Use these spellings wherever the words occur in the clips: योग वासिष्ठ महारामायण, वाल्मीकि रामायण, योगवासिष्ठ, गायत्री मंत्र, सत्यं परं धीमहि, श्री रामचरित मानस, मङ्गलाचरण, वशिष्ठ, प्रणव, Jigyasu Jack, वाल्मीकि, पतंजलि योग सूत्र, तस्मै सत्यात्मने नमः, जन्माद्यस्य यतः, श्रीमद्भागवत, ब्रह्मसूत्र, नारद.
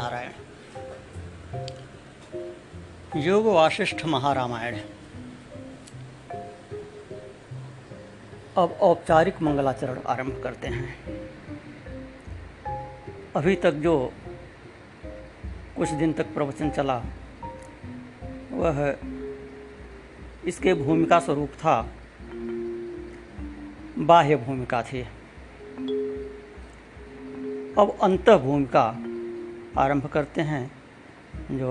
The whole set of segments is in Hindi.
नारायण। योग वासिष्ठ महारामायण। अब औपचारिक मंगलाचरण आरंभ करते हैं। अभी तक जो कुछ दिन तक प्रवचन चला वह इसके भूमिका स्वरूप था, बाह्य भूमिका थी। अब अंतः भूमिका आरंभ करते हैं जो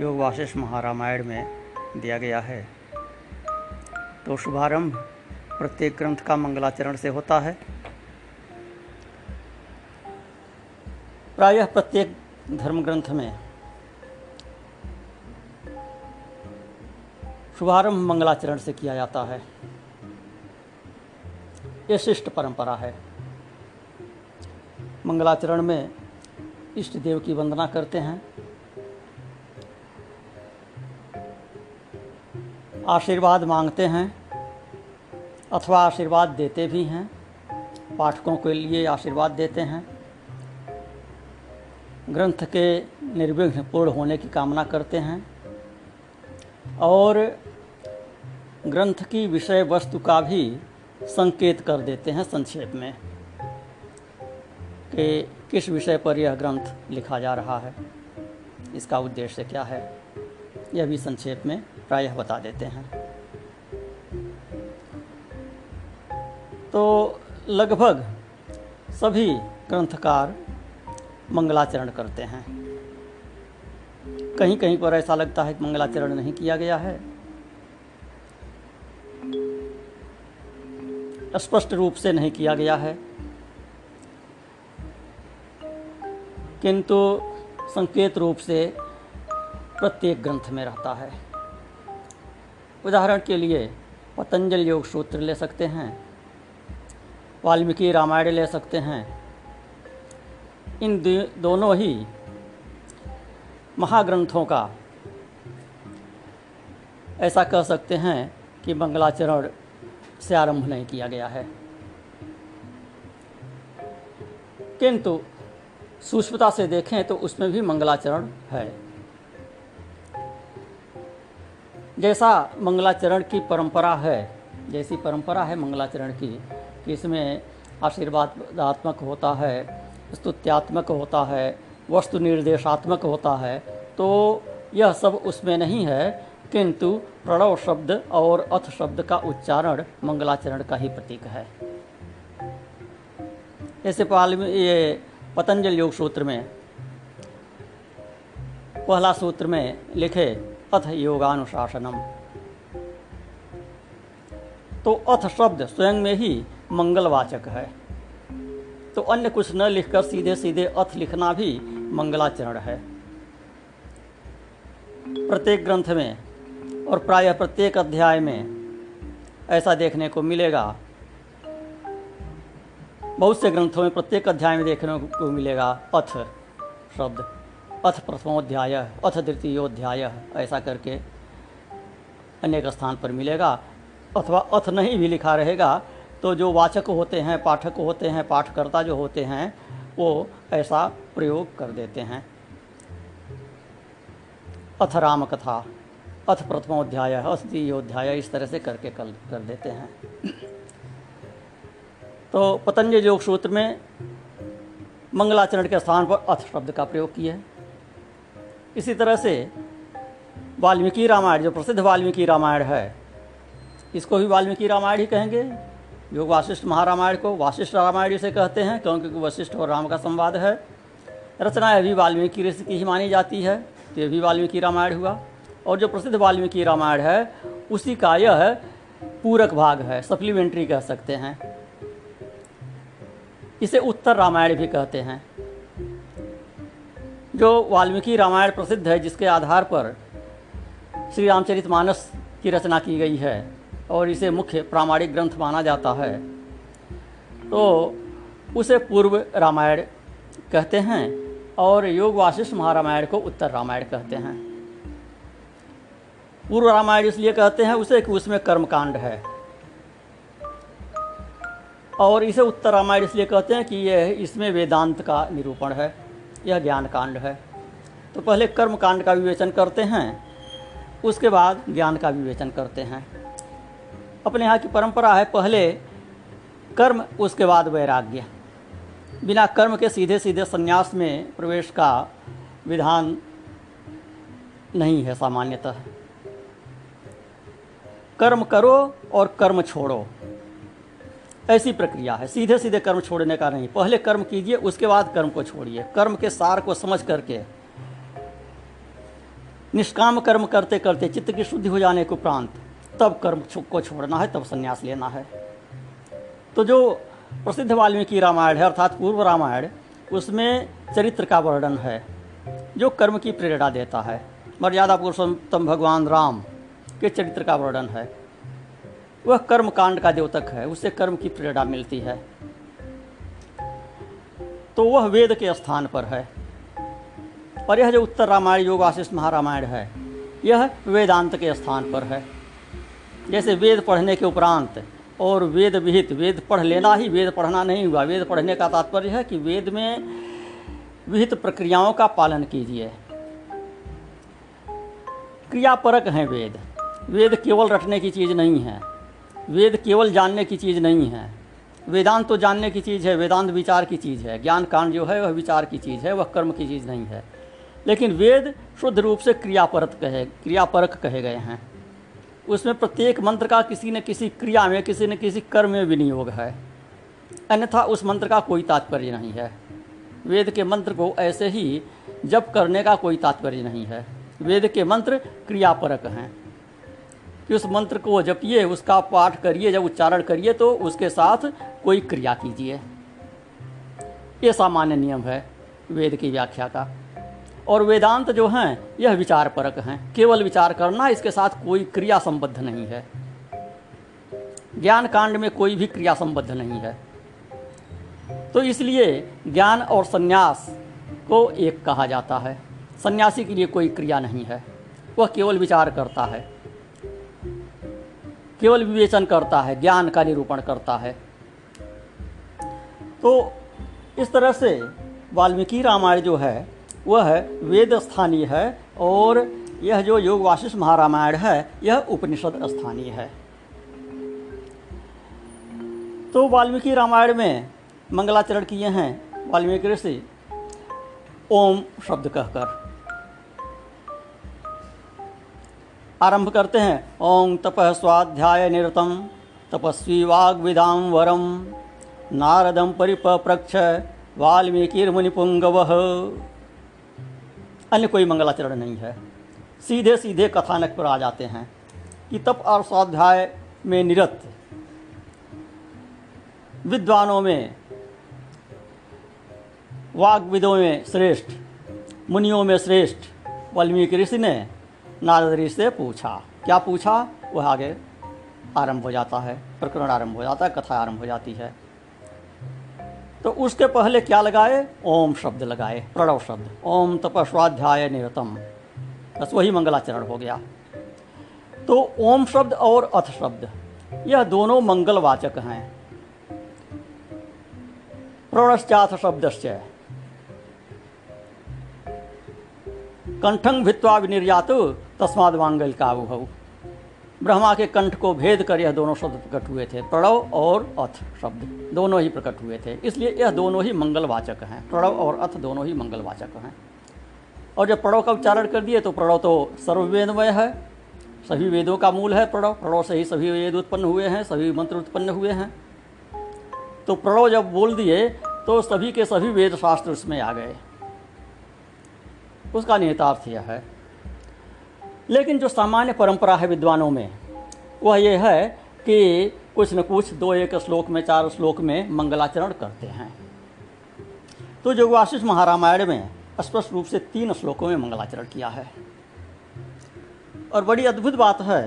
योग वासिष्ठ महारामायण में दिया गया है। तो शुभारंभ प्रत्येक ग्रंथ का मंगलाचरण से होता है। प्रायः प्रत्येक धर्म ग्रंथ में शुभारंभ मंगलाचरण से किया जाता है। ये शिष्ट परंपरा है। मंगलाचरण में इष्ट देव की वंदना करते हैं, आशीर्वाद मांगते हैं अथवा आशीर्वाद देते भी हैं, पाठकों के लिए आशीर्वाद देते हैं, ग्रंथ के निर्विघ्न पूर्ण होने की कामना करते हैं और ग्रंथ की विषय वस्तु का भी संकेत कर देते हैं संक्षेप में कि किस विषय पर यह ग्रंथ लिखा जा रहा है, इसका उद्देश्य क्या है, यह भी संक्षेप में प्रायः बता देते हैं। तो लगभग सभी ग्रंथकार मंगलाचरण करते हैं। कहीं कहीं पर ऐसा लगता है कि मंगलाचरण नहीं किया गया है। स्पष्ट रूप से नहीं किया गया है, किंतु संकेत रूप से प्रत्येक ग्रंथ में रहता है। उदाहरण के लिए पतंजलि योग सूत्र ले सकते हैं, वाल्मीकि रामायण ले सकते हैं। इन दोनों ही महाग्रंथों का ऐसा कह सकते हैं कि मंगलाचरण से आरंभ नहीं किया गया है, किंतु सूक्ष्मता से देखें तो उसमें भी मंगलाचरण है। जैसा मंगलाचरण की परंपरा है, जैसी परंपरा है मंगलाचरण की कि इसमें आशीर्वादात्मक होता है, स्तुत्यात्मक होता है, वस्तु निर्देशात्मक होता है, तो यह सब उसमें नहीं है, किंतु प्रणव शब्द और अथ शब्द का उच्चारण मंगलाचरण का ही प्रतीक है। ऐसे पतंजलि योग सूत्र में पहला सूत्र में लिखे अथ योगानुशासनम, तो अथ शब्द स्वयं में ही मंगलवाचक है। तो अन्य कुछ न लिखकर सीधे सीधे अथ लिखना भी मंगलाचरण है। प्रत्येक ग्रंथ में और प्रायः प्रत्येक अध्याय में ऐसा देखने को मिलेगा। बहुत से ग्रंथों में प्रत्येक अध्याय में देखने को मिलेगा अथ शब्द, अथ प्रथमोध्याय, अथ द्वितीयोध्याय, ऐसा करके अनेक स्थान पर मिलेगा। अथवा अथ नहीं भी लिखा रहेगा तो जो वाचक होते हैं, पाठक होते हैं, पाठकर्ता जो होते हैं, वो ऐसा प्रयोग कर देते हैं। अथ राम कथा, अथ प्रथमोध्याय, अथ द्वितीयोध्याय, इस तरह से करके कर देते हैं। तो पतंजलि योग सूत्र में मंगलाचरण के स्थान पर अथ शब्द का प्रयोग किया है। इसी तरह से वाल्मीकि रामायण, जो प्रसिद्ध वाल्मीकि रामायण है, इसको भी वाल्मीकि रामायण ही कहेंगे। योग वासिष्ठ महारामायण को वासिष्ठ रामायण से कहते हैं क्योंकि वशिष्ठ और राम का संवाद है। रचना भी वाल्मीकि ऋषि की ही मानी जाती है, तो ये भी वाल्मीकि रामायण हुआ। और जो प्रसिद्ध वाल्मीकि रामायण है उसी का यह पूरक भाग है, सप्लीमेंट्री कह सकते हैं। इसे उत्तर रामायण भी कहते हैं। जो वाल्मीकि रामायण प्रसिद्ध है, जिसके आधार पर श्री रामचरित मानस की रचना की गई है और इसे मुख्य प्रामाणिक ग्रंथ माना जाता है, तो उसे पूर्व रामायण कहते हैं और योग वासिष्ठ महारामायण को उत्तर रामायण कहते हैं। पूर्व रामायण इसलिए कहते हैं उसे कि उसमें कर्मकांड है, और इसे उत्तर रामायण इसलिए कहते हैं कि यह इसमें वेदांत का निरूपण है, यह ज्ञान कांड है। तो पहले कर्म कांड का विवेचन करते हैं, उसके बाद ज्ञान का विवेचन करते हैं। अपने यहाँ की परंपरा है पहले कर्म उसके बाद वैराग्य। बिना कर्म के सीधे सीधे संन्यास में प्रवेश का विधान नहीं है। सामान्यतः कर्म करो और कर्म छोड़ो, ऐसी प्रक्रिया है। सीधे सीधे कर्म छोड़ने का नहीं, पहले कर्म कीजिए उसके बाद कर्म को छोड़िए। कर्म के सार को समझ करके निष्काम कर्म करते करते चित्त की शुद्धि हो जाने के उपरांत तब कर्म को छोड़ना है, तब संन्यास लेना है। तो जो प्रसिद्ध वाल्मीकि रामायण है अर्थात पूर्व रामायण, उसमें चरित्र का वर्णन है जो कर्म की प्रेरणा देता है। मर्यादा पुरुषोत्तम भगवान राम के चरित्र का वर्णन है। वह कर्म कांड का द्योतक है, उससे कर्म की प्रेरणा मिलती है। तो वह वेद के स्थान पर है। और यह जो उत्तर रामायण योग वासिष्ठ महारामायण है, यह वेदांत के स्थान पर है। जैसे वेद पढ़ने के उपरांत और वेद विहित, वेद पढ़ लेना ही वेद पढ़ना नहीं हुआ। वेद पढ़ने का तात्पर्य है कि वेद में विहित प्रक्रियाओं का पालन कीजिए। क्रियापरक हैं वेद। वेद केवल रटने की चीज़ नहीं है, वेद केवल जानने की चीज़ नहीं है। वेदांत तो जानने की चीज़ है, वेदांत विचार की चीज़ है। ज्ञान कांड जो है वह विचार की चीज़ है, वह कर्म की चीज़ नहीं है। लेकिन वेद शुद्ध रूप से क्रियापरक कहे गए हैं। उसमें प्रत्येक मंत्र का किसी न किसी क्रिया में, किसी न किसी कर्म में विनियोग है, अन्यथा उस मंत्र का कोई तात्पर्य नहीं है। वेद के मंत्र को ऐसे ही जप करने का कोई तात्पर्य नहीं है। वेद के मंत्र क्रियापरक हैं कि उस मंत्र को जपिए, उसका पाठ करिए, जब उच्चारण करिए तो उसके साथ कोई क्रिया कीजिए। ये सामान्य नियम है वेद की व्याख्या का। और वेदांत जो हैं यह विचार परक हैं, केवल विचार करना, इसके साथ कोई क्रिया संबद्ध नहीं है। ज्ञान कांड में कोई भी क्रिया संबद्ध नहीं है। तो इसलिए ज्ञान और संन्यास को एक कहा जाता है। सन्यासी के लिए कोई क्रिया नहीं है, वह केवल विचार करता है, केवल विवेचन करता है, ज्ञान का निरूपण करता है। तो इस तरह से वाल्मीकि रामायण जो है वह वेद स्थानीय है, और यह जो योग वासिष्ठ महारामायण है यह उपनिषद स्थानीय है। तो वाल्मीकि रामायण में मंगलाचरण किए हैं वाल्मीकि ऋषि ओम शब्द कहकर। आरंभ करते हैं, ओम तपः स्वाध्याय निरतम तपस्वी वाग्विदां वरम नारदं परिपप्रक्ष वाल्मीकिर्मुनिपुंगवः। अन्य कोई मंगलाचरण नहीं है। सीधे सीधे कथानक पर आ जाते हैं कि तप और स्वाध्याय में निरत विद्वानों में, वाग्विदों में श्रेष्ठ, मुनियों में श्रेष्ठ वाल्मीकि ऋषि ने नारद ऋषि से पूछा। क्या पूछा वह आगे आरंभ हो जाता है, प्रकरण आरंभ हो जाता है, कथा आरंभ हो जाती है। तो उसके पहले क्या लगाए? ओम शब्द लगाए, प्रणव शब्द। ओम तपः स्वाध्याय निरतम, बस वही मंगलाचरण हो गया। तो ओम शब्द और अथ शब्द यह दोनों मंगलवाचक हैं। प्रणश्चाथ शब्दस्य कंठं भित्वा विनिर्यातु तस्माद् मांगलिकावुः। ब्रह्मा के कंठ को भेद कर यह दोनों शब्द प्रकट हुए थे, प्रणव और अथ शब्द दोनों ही प्रकट हुए थे। इसलिए यह दोनों ही मंगलवाचक हैं, प्रणव और अथ दोनों ही मंगलवाचक हैं। और जब प्रणव का उच्चारण कर दिए तो प्रणव तो सर्ववेदमय है, सभी वेदों का मूल है प्रणव। प्रणव से ही सभी वेद उत्पन्न हुए हैं, सभी मंत्र उत्पन्न हुए हैं। तो प्रणव जब बोल दिए तो सभी के सभी वेद शास्त्र उसमें आ गए। उसका निहितार्थ यह है। लेकिन जो सामान्य परंपरा है विद्वानों में वह यह है कि कुछ न कुछ दो एक श्लोक में, चार श्लोक में मंगलाचरण करते हैं। तो योग वासिष्ठ महारामायण में स्पष्ट रूप से 3 श्लोकों में मंगलाचरण किया है। और बड़ी अद्भुत बात है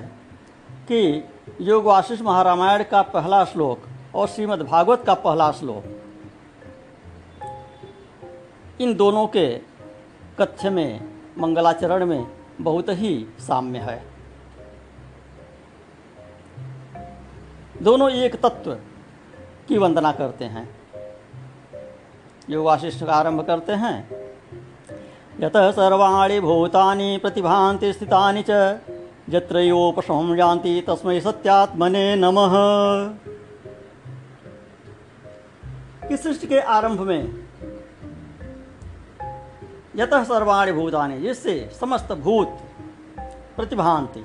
कि योग वासिष्ठ महारामायण का पहला श्लोक और श्रीमद्भागवत का पहला श्लोक, इन दोनों के कथ्य में, मंगलाचरण में बहुत ही साम्य है। दोनों एक तत्व की वंदना करते हैं। योग वासिष्ठ का आरंभ करते हैं, यतः सर्वाणि भूतानि प्रतिभान्ति स्थितानि च यत्र योपशमं यान्ति तस्मै सत्यात्मने नमः। इस सृष्टि के आरंभ में यतः सर्वाणि भूतानि, जिससे समस्त भूत प्रतिभान्ति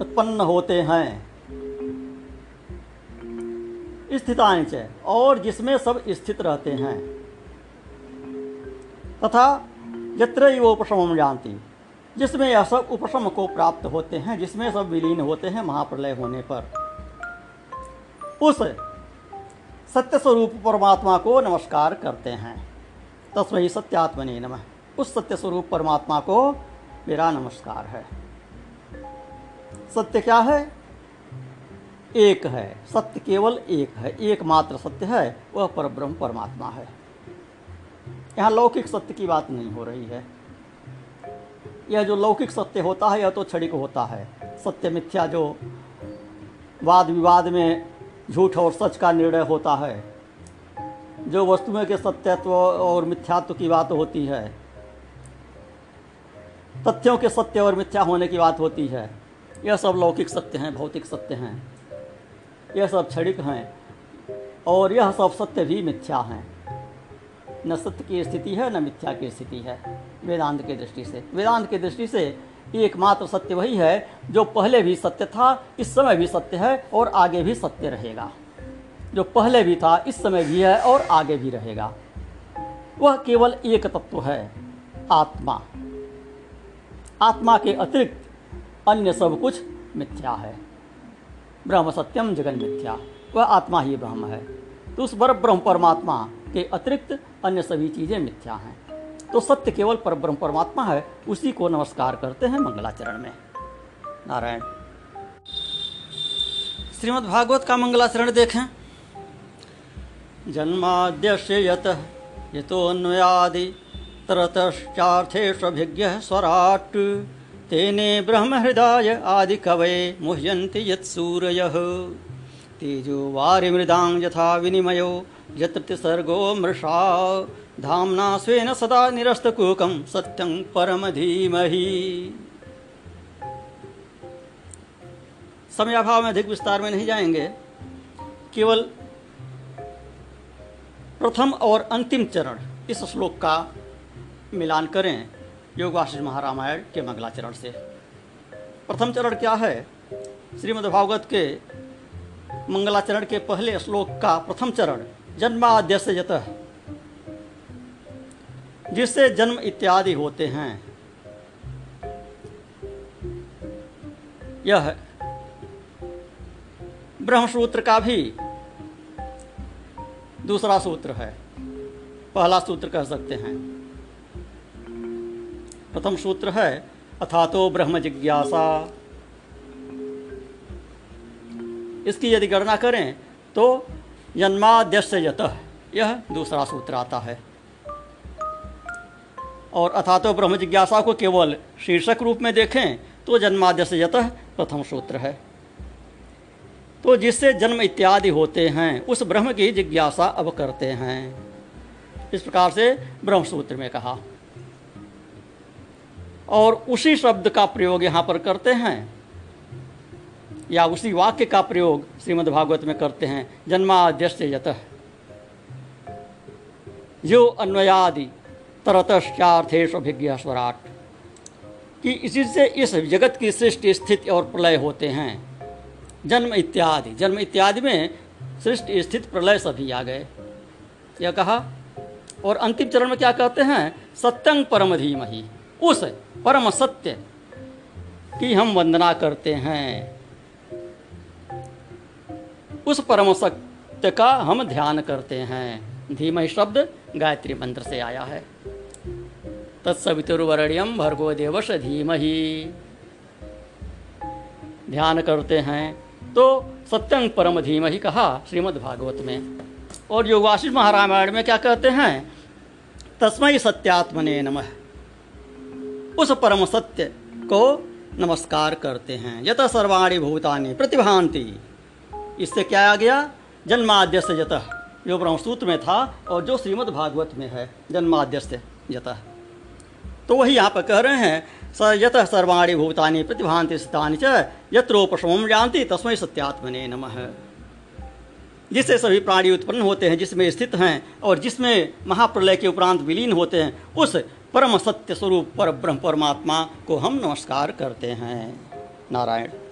उत्पन्न होते हैं, स्थितानि च और जिसमें सब स्थित रहते हैं, तथा यत्र योपशमं यान्ति, जिसमें यह सब उपशम को प्राप्त होते हैं, जिसमें सब विलीन होते हैं महाप्रलय होने पर। उस सत्य स्वरूप परमात्मा को नमस्कार करते हैं, तस्मै सत्यात्मने नमः। उस सत्य स्वरूप परमात्मा को मेरा नमस्कार है। सत्य क्या है? एक है। सत्य केवल एक है, एकमात्र सत्य है, वह परब्रह्म परमात्मा है। यहाँ लौकिक सत्य की बात नहीं हो रही है। यह जो लौकिक सत्य होता है यह तो क्षणिक होता है। सत्य मिथ्या जो वाद विवाद में झूठ और सच का निर्णय होता है, जो वस्तुओं के सत्यत्व और मिथ्यात्व की बात होती है, तथ्यों के सत्य और मिथ्या होने की बात होती है, यह सब लौकिक सत्य हैं, भौतिक सत्य हैं, यह सब क्षणिक हैं और यह सब सत्य भी मिथ्या हैं। न सत्य की स्थिति है न मिथ्या की स्थिति है वेदांत के दृष्टि से। वेदांत के दृष्टि से एकमात्र सत्य वही है जो पहले भी सत्य था, इस समय भी सत्य है और आगे भी सत्य रहेगा। जो पहले भी था, इस समय भी है और आगे भी रहेगा। वह केवल एक तत्व है, आत्मा। आत्मा के अतिरिक्त अन्य सब कुछ मिथ्या है। ब्रह्म सत्यम जगन मिथ्या, वह आत्मा ही ब्रह्म है। तो उस ब्रह्म परमात्मा के अतिरिक्त अन्य सभी चीज़ें मिथ्या हैं। तो सत्य केवल परब्रह्म परमात्मा है, उसी को नमस्कार करते हैं मंगलाचरण में। नारायण। श्रीमद्भागवत का मंगलाचरण देखें। जन्माद्यस्य यतः यतोऽन्वयादि तरतश्चार्थेष्वभिज्ञ स्वराट् तेने ब्रह्महृदाय आदि कवये मुह्यन्ति यत्सूरयः तेजो वारिमृदां यथा विनिमयो यत्र सर्गो मृषा धाम्ना स्वेन सदा निरस्तकूकं सत्यं परं धीमहि। समयाभाव में अधिक विस्तार में नहीं जाएंगे। केवल प्रथम और अंतिम चरण इस श्लोक का मिलान करें योग वासिष्ठ महारामायण के मंगलाचरण से। प्रथम चरण क्या है? श्रीमद्भागवत के मंगलाचरण के पहले श्लोक का प्रथम चरण जन्माद्यस्य यतः, जिससे जन्म इत्यादि होते हैं, यह ब्रह्मसूत्र का भी दूसरा सूत्र है, पहला सूत्र कह सकते हैं। प्रथम सूत्र है अथातो ब्रह्म जिज्ञासा। इसकी यदि गणना करें तो जन्माद्यस्य यतः, यह दूसरा सूत्र आता है। और अथातो ब्रह्म जिज्ञासा को केवल शीर्षक रूप में देखें तो जन्माद्यस्य यतः प्रथम सूत्र है। तो जिससे जन्म इत्यादि होते हैं, उस ब्रह्म की जिज्ञासा अब करते हैं। इस प्रकार से ब्रह्म सूत्र में कहा और उसी शब्द का प्रयोग यहाँ पर करते हैं, या उसी वाक्य का प्रयोग श्रीमद्भागवत में करते हैं। जन्माद्यस्य यतः यो अन्वयादि तरतश्चार्थेष्वभिज्ञः स्वराट्, कि इसी से इस जगत की सृष्टि स्थिति और प्रलय होते हैं। जन्म इत्यादि, जन्म इत्यादि में सृष्टि स्थिति प्रलय सभी आ गए, यह कहा। और अंतिम चरण में क्या कहते हैं? सत्यं परं धीमहि, उस परम सत्य की हम वंदना करते हैं, उस परम सत्य का हम ध्यान करते हैं। धीमहि शब्द गायत्री मंत्र से आया है। तत्सवितुर्वरेण्यं भर्गो देवस्य धीमहि, ध्यान करते हैं। तो सत्यं परम धीमहि कहा श्रीमद्भागवत में। और योग वासिष्ठ महारामायण में क्या कहते हैं? तस्मै सत्यात्मने नमः, उस परम सत्य को नमस्कार करते हैं। यतः सर्वाणि भूतानि प्रतिभान्ति, इससे क्या आ गया? जन्माद्यस्य यतः, जो ब्रह्मसूत्र में था और जो श्रीमद्भागवत में है। जन्माद्यस्य यतः तो वही यहाँ पर कह रहे हैं, स यतः सर्वाणि भूतानि प्रतिभान्ति स्थितानि च यत्रोपशमं यान्ति तस्मै सत्यात्मने नमः। जिससे सभी प्राणी उत्पन्न होते हैं, जिसमें स्थित हैं और जिसमें महाप्रलय के उपरांत विलीन होते हैं, उस परम सत्य स्वरूप पर ब्रह्म परमात्मा को हम नमस्कार करते हैं। नारायण।